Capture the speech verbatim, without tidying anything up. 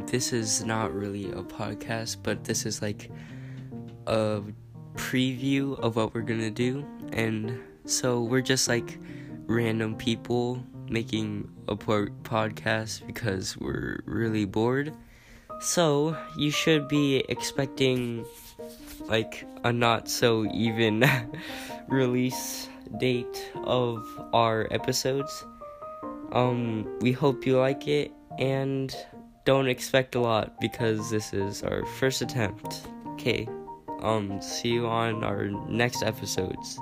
um, this is not really a podcast, but this is like a preview of what we're gonna do. And so we're just like random people making a po- podcast because we're really bored. So you should be expecting like a not so even release date of our episodes. Um, we hope you like it, and don't expect a lot because this is our first attempt. Okay, um, see you on our next episodes.